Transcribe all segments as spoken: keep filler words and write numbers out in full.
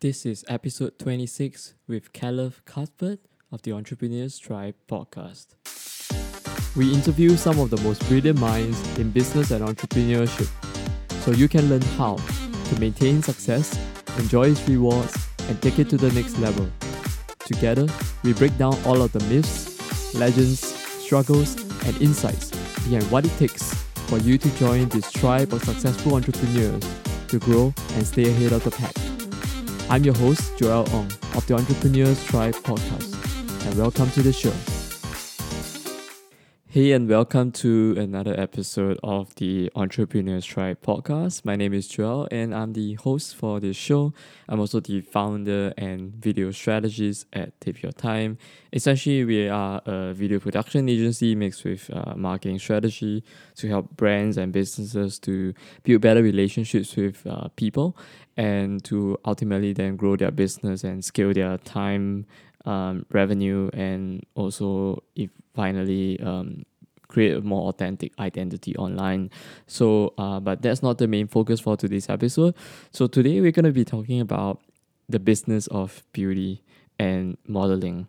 This is episode twenty-six with Caliph Cuthbert of the Entrepreneurs Tribe podcast. We interview some of the most brilliant minds in business and entrepreneurship, so you can learn how to maintain success, enjoy its rewards, and take it to the next level. Together, we break down all of the myths, legends, struggles, and insights behind what it takes for you to join this tribe of successful entrepreneurs to grow and stay ahead of the pack. I'm your host, Joel Ong, of the Entrepreneurs Tribe podcast, and welcome to the show. Hey, and welcome to another episode of the Entrepreneurs Tribe podcast. My name is Joel, and I'm the host for this show. I'm also the founder and video strategist at Take Your Time. Essentially, we are a video production agency mixed with uh, marketing strategy to help brands and businesses to build better relationships with uh, people and to ultimately then grow their business and scale their time, um, revenue, and also if finally um, create a more authentic identity online. So, uh, but that's not the main focus for today's episode. So today we're going to be talking about the business of beauty and modeling.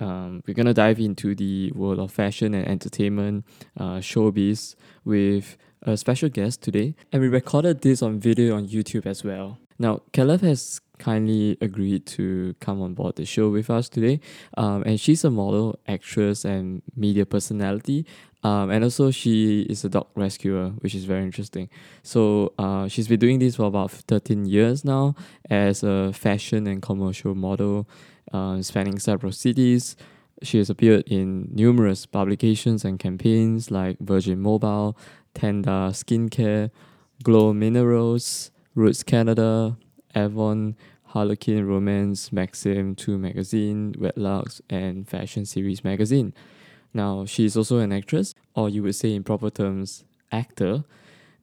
Um, we're going to dive into the world of fashion and entertainment, uh, showbiz, with a special guest today. And we recorded this on video on YouTube as well. Now, Kaleigh has kindly agreed to come on board the show with us today. Um, and she's a model, actress, and media personality. Um, and also she is a dog rescuer, which is very interesting. So uh, she's been doing this for about thirteen years now as a fashion and commercial model, uh, spanning several cities. She has appeared in numerous publications and campaigns like Virgin Mobile, Tenda Skincare, Glow Minerals, Roots Canada, Avon, Harlequin Romance, Maxim two Magazine, Wet Lugs, and Fashion Series Magazine. Now, she is also an actress, or you would say in proper terms, actor,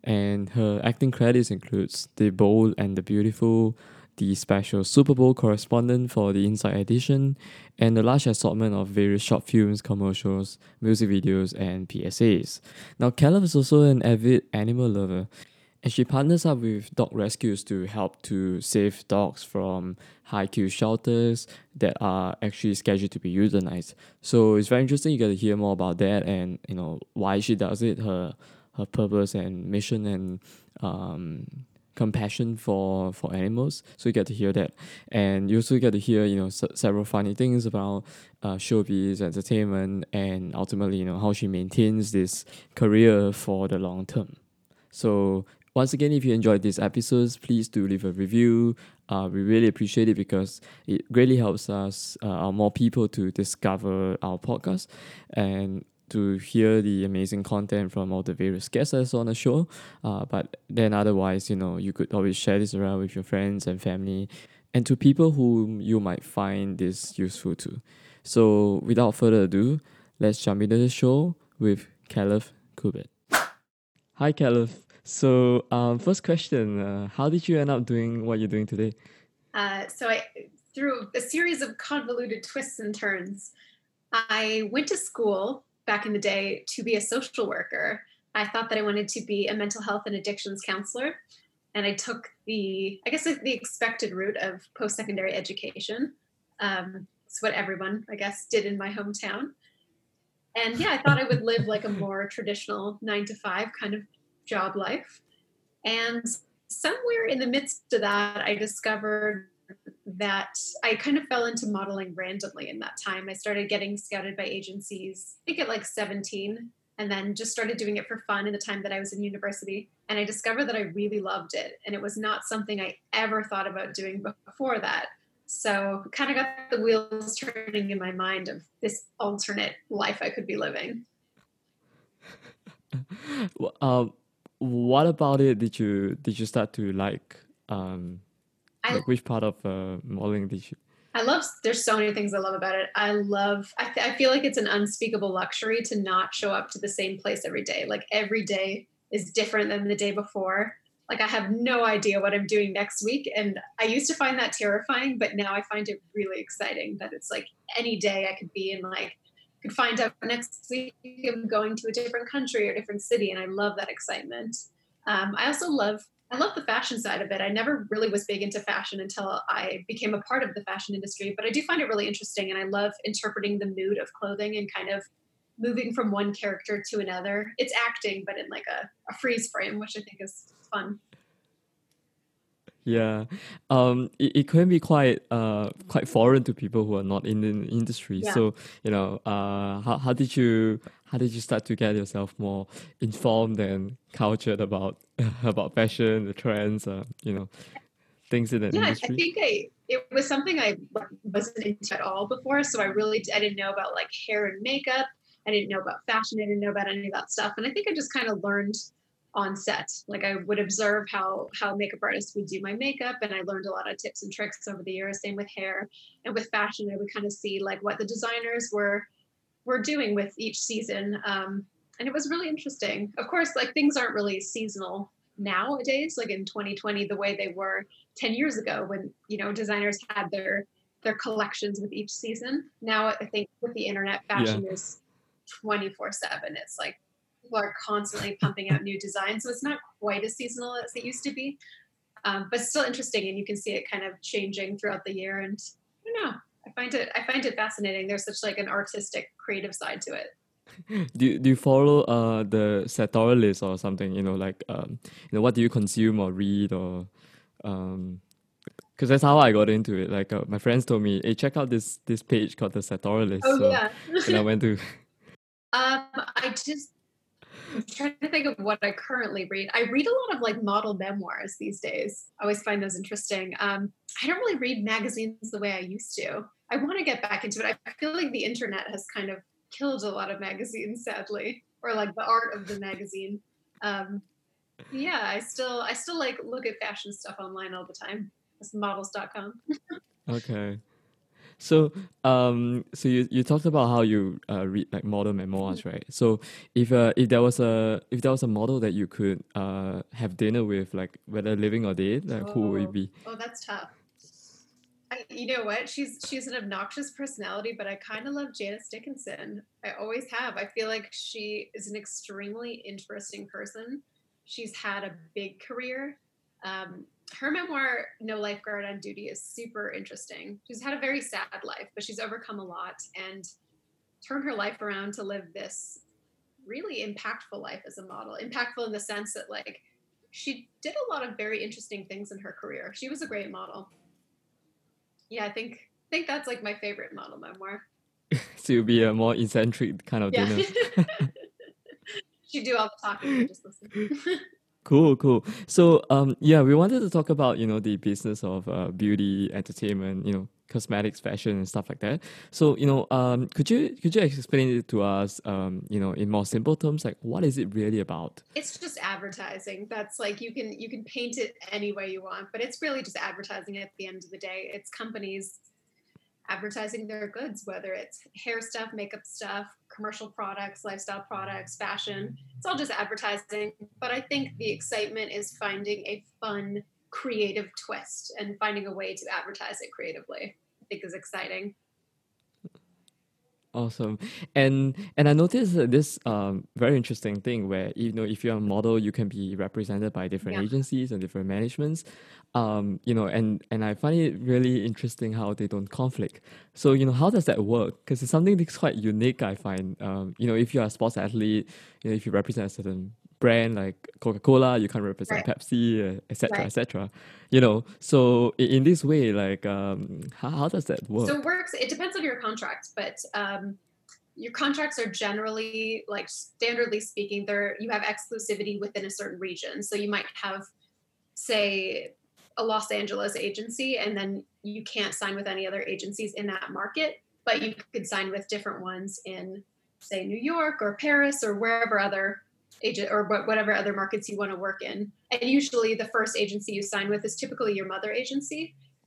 and her acting credits includes The Bold and the Beautiful, the special Super Bowl correspondent for the Inside Edition, and a large assortment of various short films, commercials, music videos, and P S As. Now, Kaleigh is also an avid animal lover, and she partners up with dog rescues to help to save dogs from high-queue shelters that are actually scheduled to be euthanized. So it's very interesting. You got to hear more about that and, you know, why she does it, her her purpose and mission, and um, compassion for, for animals. So you get to hear that. And you also get to hear, you know, s- several funny things about uh, showbiz, entertainment, and ultimately, you know, how she maintains this career for the long term. So once again, if you enjoyed these episodes, please do leave a review. Uh, we really appreciate it because it greatly helps us, uh, more people to discover our podcast and to hear the amazing content from all the various guests that's on the show. Uh, but then otherwise, you know, you could always share this around with your friends and family and to people whom you might find this useful to. So without further ado, let's jump into the show with Kaleigh Cuthbert. Hi, Kaleigh. So, um, first question, uh, how did you end up doing what you're doing today? Uh, so, I, through a series of convoluted twists and turns, I went to school back in the day to be a social worker. I thought that I wanted to be a mental health and addictions counselor, and I took the, I guess, the expected route of post-secondary education. Um, it's what everyone, I guess, did in my hometown. And yeah, I thought I would live like a more traditional nine to five kind of job life. And somewhere in the midst of that, I discovered that I kind of fell into modeling randomly in that time. I started getting scouted by agencies, I think at like seventeen, and then just started doing it for fun in the time that I was in university. And I discovered that I really loved it. And it was not something I ever thought about doing before that. So kind of got the wheels turning in my mind of this alternate life I could be living. Um, what about it did you did you start to like? Um, I, like which part of uh, modeling did you? I love. There's so many things I love about it. I love. I, th- I feel like it's an unspeakable luxury to not show up to the same place every day. Like every day is different than the day before. Like I have no idea what I'm doing next week, and I used to find that terrifying, but now I find it really exciting. That it's like any day I could be in like. Could find out next week I'm going to a different country or different city, and I love that excitement. Um, I also love I love the fashion side of it. I never really was big into fashion until I became a part of the fashion industry, but I do find it really interesting. And I love interpreting the mood of clothing and kind of moving from one character to another. It's acting, but in like a, a freeze frame, which I think is fun. Yeah, um, it, it can be quite uh quite foreign to people who are not in the industry. Yeah. So you know, uh, how how did you how did you start to get yourself more informed and cultured about about fashion, the trends, uh, you know, things in the yeah, industry? Yeah, I think I it was something I wasn't into at all before. So I really I didn't know about like hair and makeup. I didn't know about fashion. I didn't know about any of that stuff. And I think I just kind of learned on set. Like I would observe how how makeup artists would do my makeup, and I learned a lot of tips and tricks over the years. Same with hair and with fashion. I would kind of see like what the designers were were doing with each season, um, and it was really interesting. Of course, like things aren't really seasonal nowadays. Like in twenty twenty, the way they were ten years ago, when you know designers had their their collections with each season. Now I think with the internet, fashion yeah. is twenty-four seven. It's like people are constantly pumping out new designs, so it's not quite as seasonal as it used to be, um, but still interesting, and you can see it kind of changing throughout the year. And I don't know, I find it I find it fascinating. There's such like an artistic, creative side to it. Do do you follow uh the sectoral list or something? You know, like um, you know, what do you consume or read or um. Because that's how I got into it. Like uh, my friends told me, hey, check out this this page called the sectoral list. Oh so, yeah. And I went to. Um, I just. I'm trying to think of what I currently read. I read a lot of like model memoirs these days. I always find those interesting. Um, I don't really read magazines the way I used to. I want to get back into it. I feel like the internet has kind of killed a lot of magazines, sadly, or like the art of the magazine. Um, yeah, I still, I still like look at fashion stuff online all the time. It's models dot com. Okay. So, um, so you, you talked about how you uh, read like model memoirs, right? So, if uh, if there was a if there was a model that you could uh, have dinner with, like whether living or dead, like oh. who would it be? Oh, that's tough. I, you know what? She's she's an obnoxious personality, but I kind of love Janice Dickinson. I always have. I feel like she is an extremely interesting person. She's had a big career. Um, Her memoir, No Lifeguard on Duty, is super interesting. She's had a very sad life, but she's overcome a lot and turned her life around to live this really impactful life as a model. Impactful in the sense that, like, she did a lot of very interesting things in her career. She was a great model. Yeah, I think I think that's, like, my favorite model memoir. So you'll be a more eccentric kind of yeah. dinner. She'd do all the talking and just listen. Cool, cool. So, um, yeah, we wanted to talk about, you know, the business of uh, beauty, entertainment, you know, cosmetics, fashion, and stuff like that. So, you know, um, could you could you explain it to us, um, you know, in more simple terms, like what is it really about? It's just advertising. That's like you can you can paint it any way you want, but it's really just advertising. At the end of the day, it's companies advertising their goods, whether it's hair stuff, makeup stuff, commercial products, lifestyle products, fashion. It's all just advertising. But I think the excitement is finding a fun, creative twist and finding a way to advertise it creatively, I think is exciting. Awesome. And and I noticed this um, very interesting thing where, you know, if you're a model, you can be represented by different yeah. agencies and different managements, um, you know, and, and I find it really interesting how they don't conflict. So, you know, how does that work? Because it's something that's quite unique, I find. Um, you know, if you're a sports athlete, you know, if you represent a certain brand like Coca-Cola, you can't represent right. Pepsi, et cetera, right. et cetera. You know, so in this way, like, um, how, how does that work? So it works. It depends on your contract, but um, your contracts are generally, like, standardly speaking, they're you have exclusivity within a certain region. So you might have, say, a Los Angeles agency, and then you can't sign with any other agencies in that market, but you could sign with different ones in, say, New York or Paris or wherever other. Agent or whatever other markets you want to work in. And usually the first agency you sign with is typically your mother agency,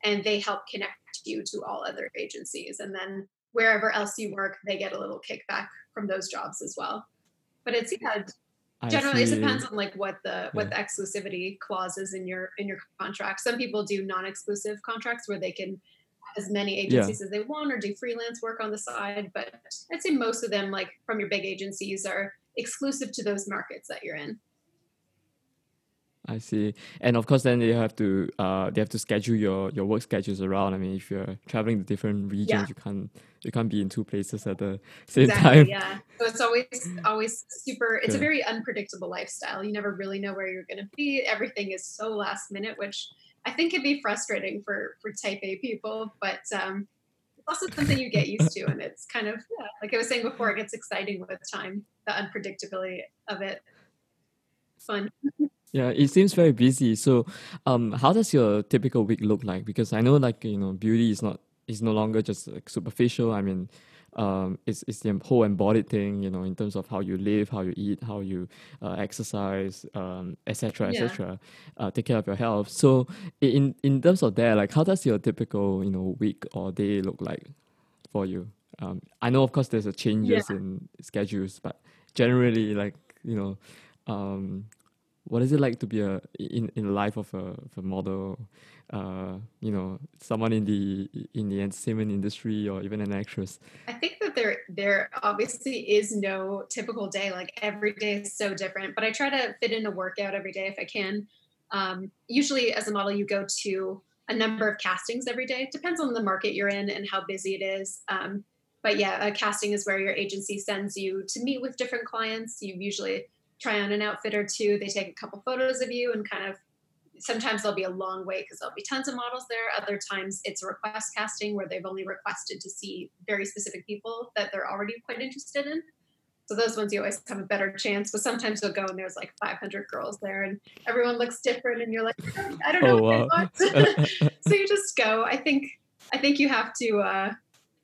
and they help connect you to all other agencies. And then wherever else you work, they get a little kickback from those jobs as well. But it's yeah, generally it depends on like what the what yeah. the exclusivity clause is in your in your contract. Some people do non-exclusive contracts where they can as many agencies yeah. as they want or do freelance work on the side. But I'd say most of them, like from your big agencies, are exclusive to those markets that you're in. I see. And of course, then they have to uh, they have to schedule your, your work schedules around. I mean, if you're traveling to different regions, yeah. you can't you can't be in two places at the same exactly, time. Yeah. So it's always always super. It's Good. a very unpredictable lifestyle. You never really know where you're going to be. Everything is so last minute, which I think can be frustrating for for Type A people, but. Um, Also, something you get used to, and it's kind of yeah, like I was saying before, it gets exciting with time, the unpredictability of it. Fun. Yeah, it seems very busy. So, um, how does your typical week look like? Because I know, like you know, beauty is not is no longer just like, superficial. I mean, um, it's it's the whole embodied thing, you know, in terms of how you live, how you eat, how you uh, exercise, um, et cetera, et cetera. Uh, take care of your health. So, in in terms of that, like, how does your typical you know week or day look like for you? Um, I know, of course, there's a changes yeah. in schedules, but generally, like you know, um, what is it like to be a in in the life of a, of a model? Uh, you know, someone in the in the entertainment industry or even an actress? I think that there there obviously is no typical day. Like every day is so different, but I try to fit in a workout every day if I can. Um, usually as a model, you go to a number of castings every day. It depends on the market you're in and how busy it is. Um, but yeah, a casting is where your agency sends you to meet with different clients. You usually try on an outfit or two. They take a couple photos of you and kind of sometimes there'll be a long wait because there'll be tons of models there. Other times it's request casting where they've only requested to see very specific people that they're already quite interested in. So those ones you always have a better chance, but sometimes you'll go and there's like five hundred girls there and everyone looks different and you're like, oh, I don't know oh, what wow. I want. So you just go. I think, I think you have to, uh,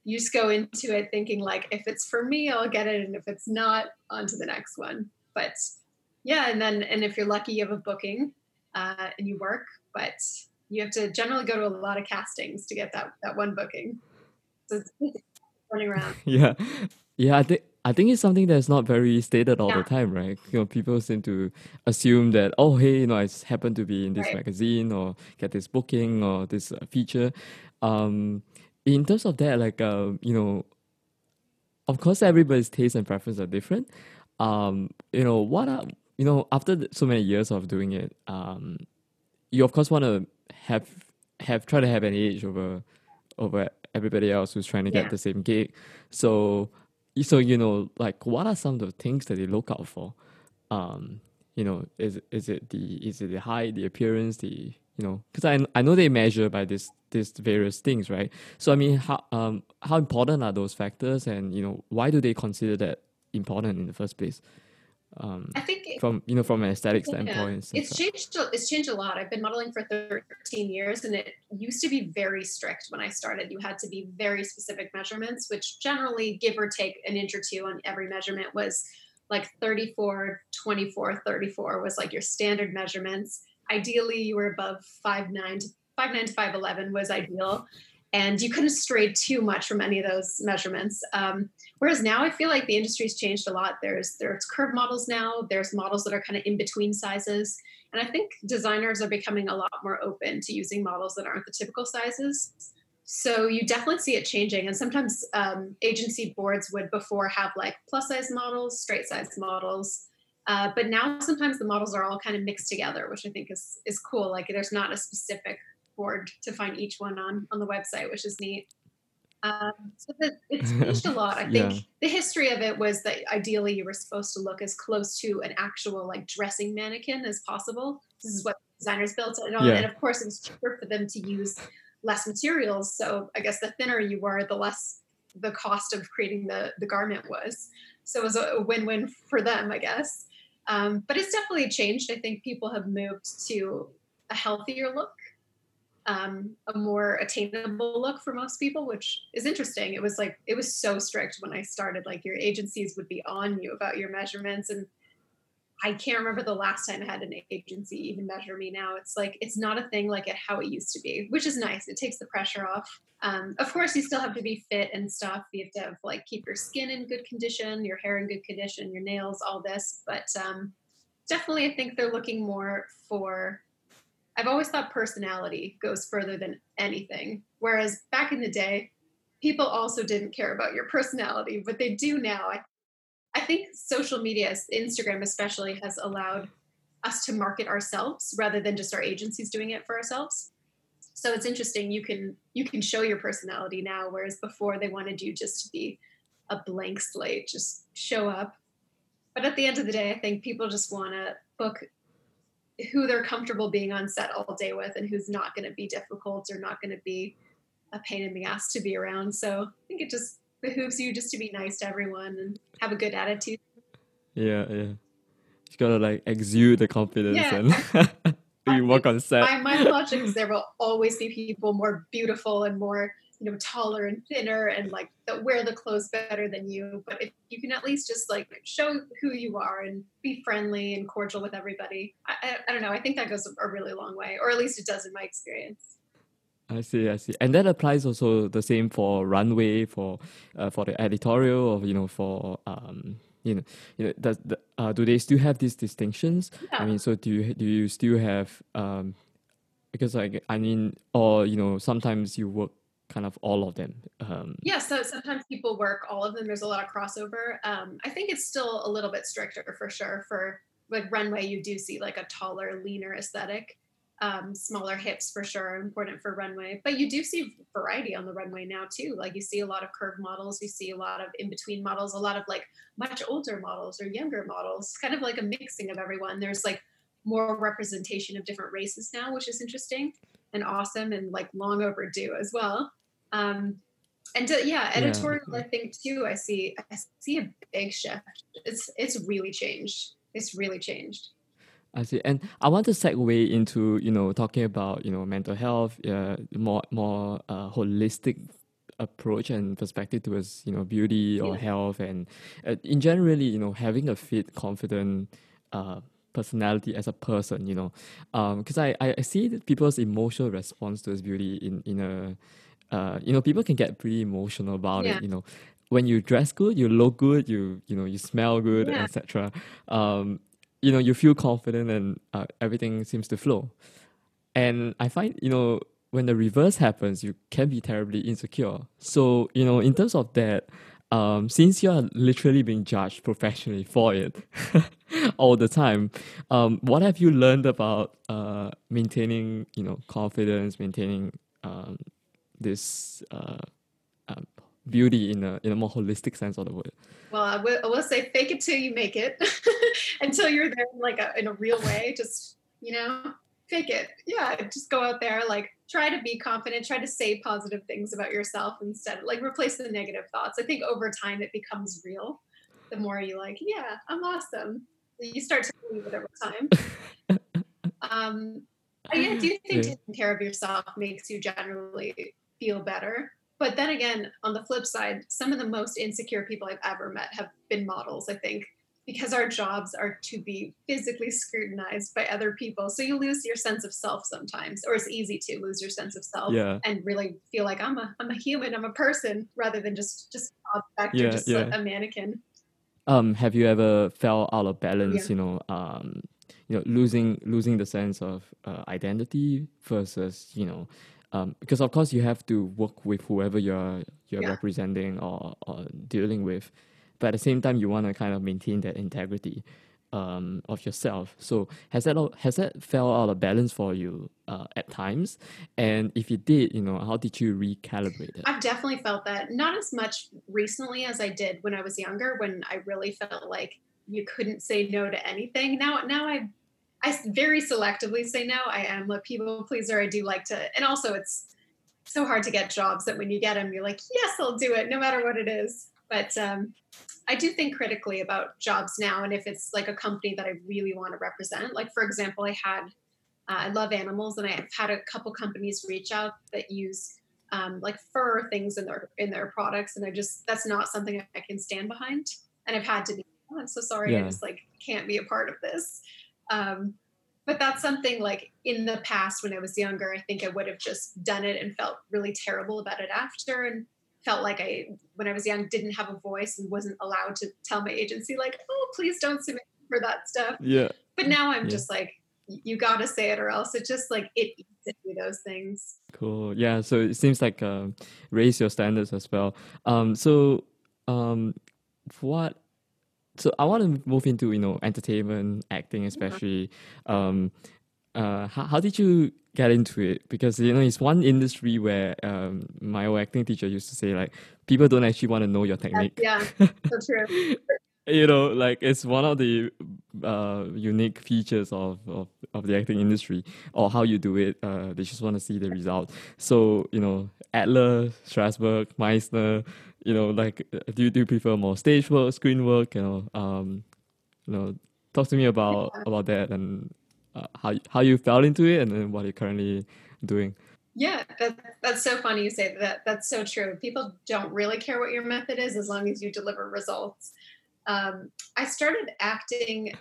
you just go into it thinking like, if it's for me, I'll get it. And if it's not, on to the next one. But yeah. And then, and if you're lucky, you have a booking. Uh, and you work, but you have to generally go to a lot of castings to get that, that one booking. So it's running around. Yeah. Yeah. I think, I think it's something that's not very stated all yeah. the time, right? You know, people seem to assume that, oh, hey, you know, I just happen to be in this right. magazine or get this booking or this uh, feature. Um, in terms of that, like, uh, you know, of course, everybody's tastes and preferences are different. Um, you know, what are, You know, after so many years of doing it, um, you of course want to have have try to have an edge over over everybody else who's trying to yeah. get the same gig. So, so you know, like, what are some of the things that they look out for? Um, you know, is is it the is it the height, the appearance, the you know, because I I know they measure by this these various things, right? So I mean, how um how important are those factors, and you know, why do they consider that important in the first place? Um, I think it, from you know from an aesthetic yeah, standpoint, it's changed. It's changed a lot. I've been modeling for thirteen years, and it used to be very strict when I started. You had to be very specific measurements, which generally, give or take an inch or two on every measurement, was like thirty-four, twenty-four, thirty-four was like your standard measurements. Ideally, you were above five nine to five eleven was ideal. And you couldn't stray too much from any of those measurements. Um, whereas now I feel like the industry's changed a lot. There's there's curve models now. There's models that are kind of in between sizes. And I think designers are becoming a lot more open to using models that aren't the typical sizes. So you definitely see it changing. And sometimes um, agency boards would before have like plus size models, straight size models. Uh, but now sometimes the models are all kind of mixed together, which I think is is cool. Like there's not a specific board to find each one on on the website, which is neat. Um, so the, it's changed a lot. I think yeah. the history of it was that ideally you were supposed to look as close to an actual like dressing mannequin as possible. This is what designers built it on, yeah. and of course it was cheaper for them to use less materials. So I guess the thinner you were, the less the cost of creating the the garment was. So it was a win-win for them, I guess. Um, but it's definitely changed. I think people have moved to a healthier look. Um, a more attainable look for most people, which is interesting. It was like, it was so strict when I started, like your agencies would be on you about your measurements. And I can't remember the last time I had an agency even measure me now. It's like, it's not a thing like it, how it used to be, which is nice. It takes the pressure off. Um, of course you still have to be fit and stuff. You have to have like, keep your skin in good condition, your hair in good condition, your nails, all this. But um, definitely I think they're looking more for, I've always thought personality goes further than anything. Whereas back in the day, people also didn't care about your personality, but they do now. I, I think social media, Instagram especially, has allowed us to market ourselves rather than just our agencies doing it for ourselves. So it's interesting. You can, you can show your personality now, whereas before they wanted you just to be a blank slate, just show up. But at the end of the day, I think people just want to book who they're comfortable being on set all day with and who's not going to be difficult or not going to be a pain in the ass to be around. So I think it just behooves you just to be nice to everyone and have a good attitude. Yeah, yeah. You got to like exude the confidence, yeah. And you work on set. My, my logic is there will always be people more beautiful and more, you know, taller and thinner and like that wear the clothes better than you. But if you can at least just like show who you are and be friendly and cordial with everybody. I, I, I don't know. I think that goes a really long way, or at least it does in my experience. I see, I see. And that applies also the same for runway, for uh, for the editorial, or, you know, for, um, you know, you know does, the, uh, do they still have these distinctions? Yeah. I mean, so do you, do you still have, um, because I, I mean, or, you know, sometimes you work kind of all of them. Um, yeah, so sometimes people work all of them. There's a lot of crossover. Um, I think it's still a little bit stricter for sure. For like runway, you do see like a taller, leaner aesthetic. Um, smaller hips for sure are important for runway, but you do see variety on the runway now too. Like you see a lot of curved models, you see a lot of in-between models, a lot of like much older models or younger models, kind of like a mixing of everyone. There's like more representation of different races now, which is interesting and awesome and like long overdue as well. Um, and to, yeah, editorial, yeah. I think too, I see, I see a big shift. It's, it's really changed. It's really changed. I see. And I want to segue into, you know, talking about, you know, mental health, uh, more more uh, holistic approach and perspective towards, you know, beauty or yeah. health. And uh, in generally, you know, having a fit, confident uh, personality as a person, you know, because um, I, I see that people's emotional response towards beauty in, in a, uh, you know, people can get pretty emotional about yeah. it, you know. When you dress good, you look good, you, you know, you smell good, yeah. et cetera. Um You know, you feel confident and uh, everything seems to flow. And I find, you know, when the reverse happens, you can be terribly insecure. So, you know, in terms of that, um, since you're literally being judged professionally for it all the time, um, what have you learned about uh, maintaining, you know, confidence, maintaining um, this uh, um, beauty in a in a more holistic sense of the word? Well, I will, I will say fake it till you make it. Until you're there in like a, in a real way, just, you know, fake it. Yeah, just go out there, like try to be confident, try to say positive things about yourself instead, like replace the negative thoughts. I think over time it becomes real. The more you like, yeah, I'm awesome. You start to believe it over time. um, I yeah, do think yeah. taking care of yourself makes you generally feel better. But then again, on the flip side, some of the most insecure people I've ever met have been models, I think, because our jobs are to be physically scrutinized by other people. So you lose your sense of self sometimes, or it's easy to lose your sense of self yeah. and really feel like I'm a I'm a human, I'm a person, rather than just just an object yeah, or just yeah. a, a mannequin. Um, have you ever felt out of balance, yeah. you know, um, you know, losing losing the sense of uh, identity versus, you know, Um, because of course you have to work with whoever you're you're yeah. representing or, or dealing with, but at the same time you want to kind of maintain that integrity um, of yourself. So has that has that fell out of balance for you uh, at times? And if it did, you know, how did you recalibrate it? I've definitely felt that, not as much recently as I did when I was younger, when I really felt like you couldn't say no to anything. Now, now I. I very selectively say no. I am a people pleaser. I do like to, and also it's so hard to get jobs that when you get them, you're like, yes, I'll do it no matter what it is. But um, I do think critically about jobs now. And if it's like a company that I really want to represent, like for example, I had, uh, I love animals, and I've had a couple companies reach out that use um, like fur things in their, in their products. And I just, that's not something I can stand behind. And I've had to be, oh, I'm so sorry. Yeah. I just like, can't be a part of this. Um, but that's something like in the past when I was younger, I think I would have just done it and felt really terrible about it after, and felt like I, when I was young, didn't have a voice and wasn't allowed to tell my agency like, oh, please don't submit for that stuff. Yeah. But now I'm yeah. just like, you got to say it or else it's just like, it eats into those things. Cool. Yeah. So it seems like, um, raise your standards as well. Um, so, um, what so I want to move into, you know, entertainment, acting especially. Um, uh, how, how did you get into it? Because, you know, it's one industry where um, my old acting teacher used to say, like, people don't actually want to know your technique. Yeah, yeah. So true. You know, like, it's one of the uh, unique features of, of, of the acting industry, or how you do it. Uh, they just want to see the result. So, you know, Adler, Strasberg, Meissner, you know, like, do you, do you prefer more stage work, screen work? You know, um, you know, talk to me about, yeah. about that and uh, how how you fell into it and then what you're currently doing. Yeah, that, that's so funny you say that. That's so true. People don't really care what your method is as long as you deliver results. Um, I started acting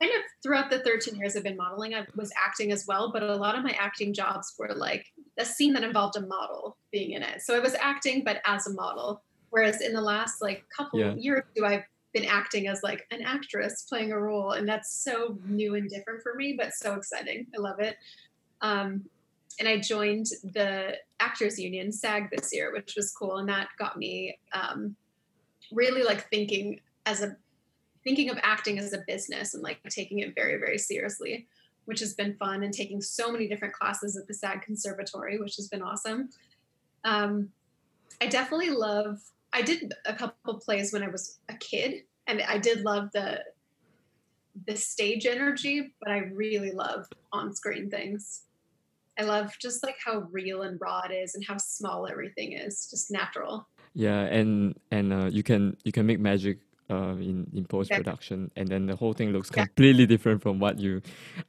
kind of throughout the thirteen years I've been modeling. I was acting as well, but a lot of my acting jobs were like a scene that involved a model being in it. So I was acting, but as a model. Whereas in the last like couple yeah. of years, I've been acting as like an actress playing a role. And that's so new and different for me, but so exciting. I love it. Um, and I joined the Actors Union, SAG, this year, which was cool. And that got me um, really like thinking as a thinking of acting as a business and like taking it very, very seriously, which has been fun, and taking so many different classes at the SAG Conservatory, which has been awesome. Um, I definitely love, I did a couple of plays when I was a kid, and I did love the, the stage energy, but I really love on-screen things. I love just like how real and raw it is and how small everything is, just natural. Yeah. And, and, uh, you can, you can make magic Uh, in, in post-production, yeah. and then the whole thing looks yeah. completely different from what you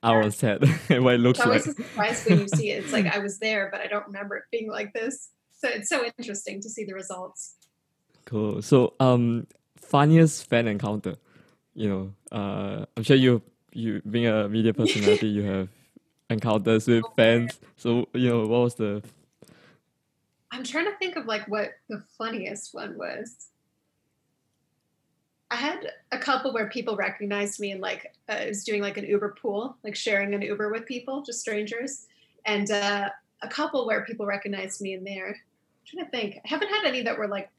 are yeah. on set and what it looks like. It's always like. A surprise when you see it. It's like, I was there, but I don't remember it being like this. So it's so interesting to see the results. Cool. So, um, funniest fan encounter, you know, uh, I'm sure you, you being a media personality, you have encounters with fans. So, you know, what was the... I'm trying to think of like what the funniest one was. I had a couple where people recognized me, and like uh, I was doing like an Uber pool, like sharing an Uber with people, just strangers. And uh, a couple where people recognized me in there. I'm trying to think. I haven't had any that were like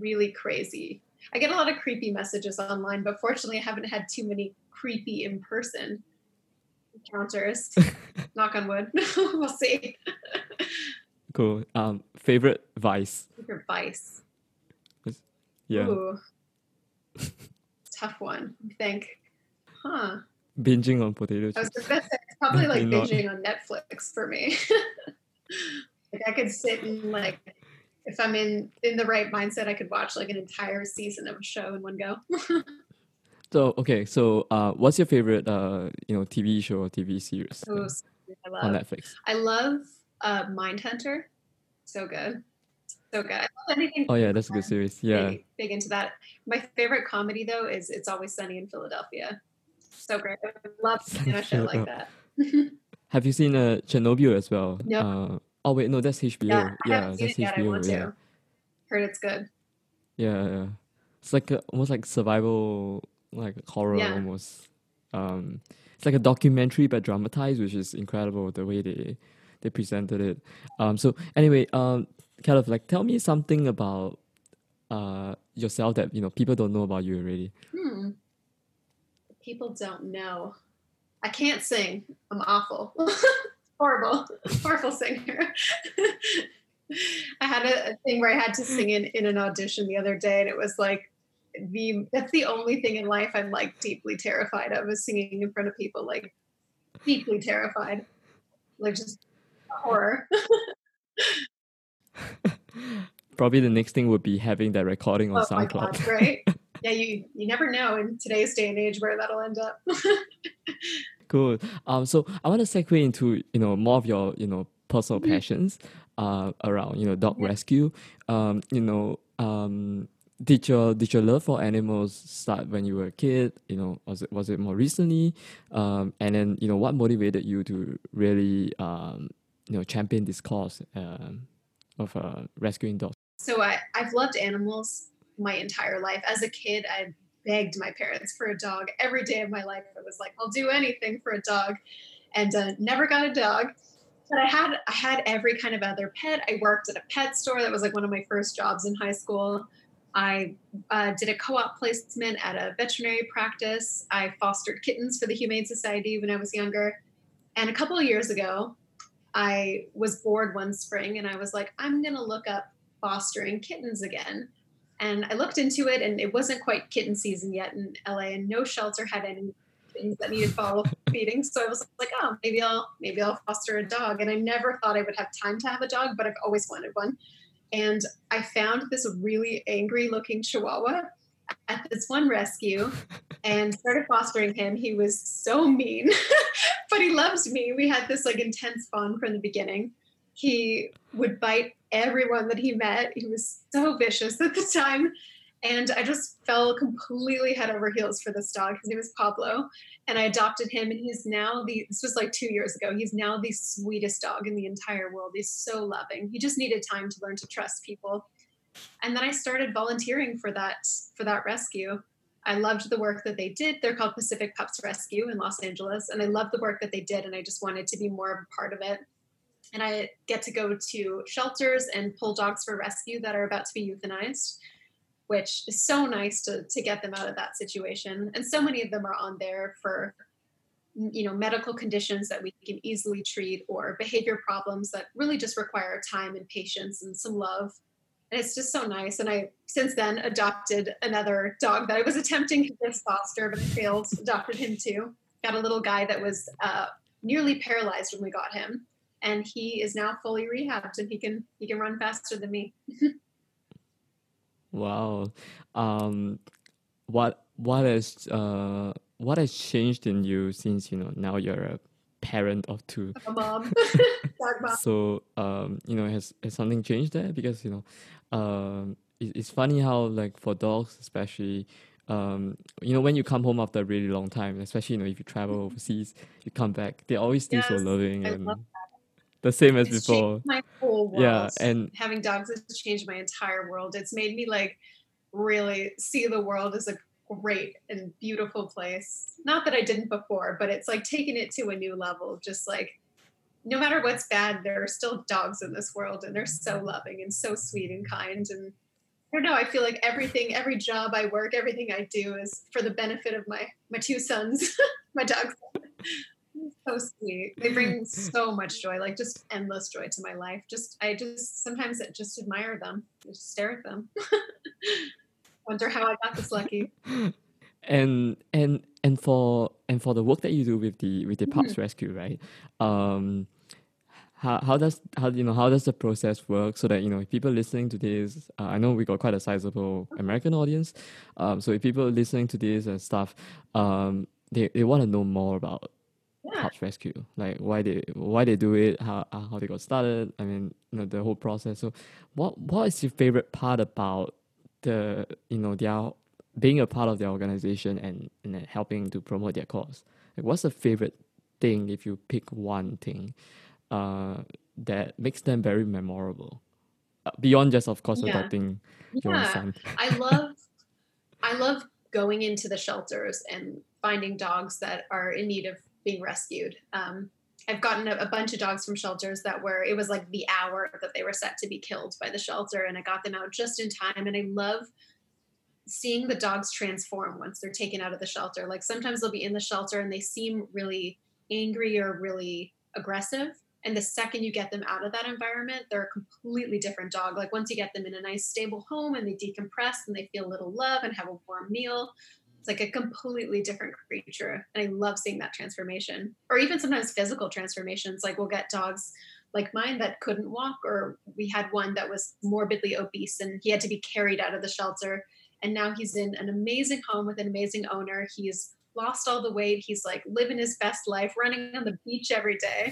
really crazy. I get a lot of creepy messages online, but fortunately I haven't had too many creepy in-person encounters. Knock on wood. We'll see. Cool. Um, favorite vice? Favorite vice. Yeah. Ooh. Tough one, I think. Huh. Binging on potato chips. I was just gonna say, it's probably like binging on Netflix for me. Like I could sit and like, if I'm in, in the right mindset, I could watch like an entire season of a show in one go. So, okay. So uh, what's your favorite, uh, you know, T V show or T V series oh, uh, I love. on Netflix? I love uh, Mindhunter. So good. So good. I love anything. Oh yeah, that's a good series. Yeah, big, big into that. My favorite comedy though is It's Always Sunny in Philadelphia. So great. I love seeing a show like that. Have you seen uh, Chernobyl as well? No. Uh, oh wait, no, that's H B O. Yeah, yeah that's H B O. Yet. I want yeah. to. Heard it's good. Yeah, yeah. It's like a, almost like survival, like horror yeah. almost. Um, it's like a documentary but dramatized, which is incredible the way they they presented it. Um, so anyway, um. Caliph, like, tell me something about uh, yourself that, you know, people don't know about you already. Hmm. People don't know. I can't sing. I'm awful. Horrible. Horrible singer. I had a, a thing where I had to sing in, in an audition the other day, and it was like, the that's the only thing in life I'm, like, deeply terrified of is singing in front of people, like, deeply terrified. Like, just horror. Probably the next thing would be having that recording on oh SoundCloud. God, right? Yeah, you you never know in today's day and age where that'll end up. Cool. Um, so I want to segue into you know more of your you know personal mm-hmm. passions, uh, around you know dog yeah. rescue. Um, you know, um, did your did your love for animals start when you were a kid? You know, was it was it more recently? Um, and then you know what motivated you to really um you know champion this cause? Um. Of uh, rescuing dogs? So I, I've loved animals my entire life. As a kid, I begged my parents for a dog. Every day of my life, I was like, I'll do anything for a dog, and uh, never got a dog. But I had I had every kind of other pet. I worked at a pet store. That was like one of my first jobs in high school. I uh, did a co-op placement at a veterinary practice. I fostered kittens for the Humane Society when I was younger. And a couple of years ago, I was bored one spring and I was like, I'm going to look up fostering kittens again. And I looked into it, and it wasn't quite kitten season yet in L A, and no shelter had any things that needed follow-up feeding. So I was like, oh, maybe I'll, maybe I'll foster a dog. And I never thought I would have time to have a dog, but I've always wanted one. And I found this really angry looking Chihuahua at this one rescue and started fostering him. He was so mean, but he loved me. We had this like intense bond from the beginning. He would bite everyone that he met. He was so vicious at the time. And I just fell completely head over heels for this dog. His name is Pablo. And I adopted him. And he's now the, this was like two years ago, he's now the sweetest dog in the entire world. He's so loving. He just needed time to learn to trust people. And then I started volunteering for that, for that rescue. I loved the work that they did. They're called Pacific Pups Rescue in Los Angeles. And I loved the work that they did. And I just wanted to be more of a part of it. And I get to go to shelters and pull dogs for rescue that are about to be euthanized, which is so nice to, to get them out of that situation. And so many of them are on there for, you know, medical conditions that we can easily treat or behavior problems that really just require time and patience and some love. And it's just so nice. And I, since then, adopted another dog that I was attempting to just foster, but I failed, adopted him too. Got a little guy that was uh, nearly paralyzed when we got him. And he is now fully rehabbed, and he can he can run faster than me. Wow, um, what what has uh, what has changed in you since you know now you're a parent of two? I'm a mom. mom. So um, you know, has has something changed there? Because you know, um, it, it's funny how like for dogs especially, um, you know, when you come home after a really long time, especially you know if you travel overseas, you come back, they always still yes, so loving I and. Love The same as it's before. Changed my whole world. Yeah, and having dogs has changed my entire world. It's made me like really see the world as a great and beautiful place. Not that I didn't before, but it's like taking it to a new level. Just like no matter what's bad, there are still dogs in this world, and they're so loving and so sweet and kind. And I don't know, I feel like everything, every job I work, everything I do is for the benefit of my my two sons, my dogs. So sweet. They bring so much joy, like just endless joy to my life. Just, I just, sometimes I just admire them. I just stare at them. Wonder how I got this lucky. And, and, and for, and for the work that you do with the, with the Pups mm-hmm. Rescue, right? Um, how, how does, how, you know, how does the process work so that, you know, if people listening to this, uh, I know we got quite a sizable American audience. Um, so if people listening to this and stuff, um, they, they want to know more about Yeah. Pups Rescue, like why they why they do it, how how they got started. I mean, you know, the whole process. So, what what is your favorite part about the you know their being a part of their organization and and then helping to promote their cause? Like, what's the favorite thing if you pick one thing, uh, that makes them very memorable, uh, beyond just of course yeah. adopting yeah. your son? I love, I love going into the shelters and finding dogs that are in need of being rescued. Um, I've gotten a, a bunch of dogs from shelters that were, it was like the hour that they were set to be killed by the shelter, and I got them out just in time. And I love seeing the dogs transform once they're taken out of the shelter. Like sometimes they'll be in the shelter and they seem really angry or really aggressive. And the second you get them out of that environment, they're a completely different dog. Like once you get them in a nice stable home and they decompress and they feel a little love and have a warm meal, it's like a completely different creature. And I love seeing that transformation, or even sometimes physical transformations. Like we'll get dogs like mine that couldn't walk, or we had one that was morbidly obese and he had to be carried out of the shelter. And now he's in an amazing home with an amazing owner. He's lost all the weight. He's like living his best life, running on the beach every day.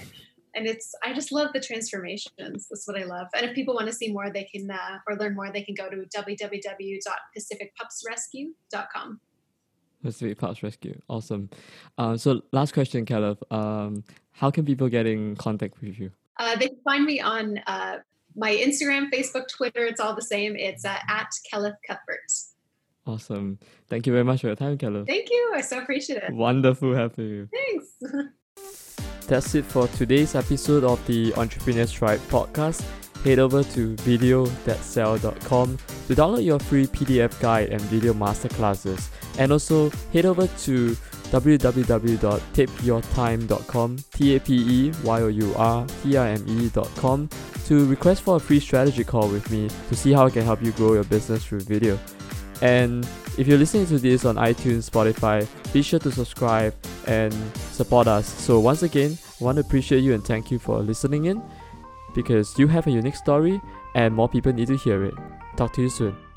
And it's, I just love the transformations. That's what I love. And if people want to see more, they can, uh, or learn more, they can go to w w w dot pacific pups rescue dot com. Pacific Pups Rescue. Awesome. Uh, so last question, Caliph. Um, how can people get in contact with you? Uh, they can find me on uh, my Instagram, Facebook, Twitter. It's all the same. It's uh, at Kellith Cuthbert. Awesome. Thank you very much for your time, Caliph. Thank you. I so appreciate it. Wonderful having you. Thanks. That's it for today's episode of the Entrepreneurs Tribe podcast. head over to video that sell dot com to download your free P D F guide and video masterclasses, and also head over to w w w dot tape your time dot com T A P E Y O U R T I M E dot com to request for a free strategy call with me to see how I can help you grow your business through video. And if you're listening to this on iTunes, Spotify, be sure to subscribe and support us. So once again, I want to appreciate you and thank you for listening in, because you have a unique story and more people need to hear it. Talk to you soon.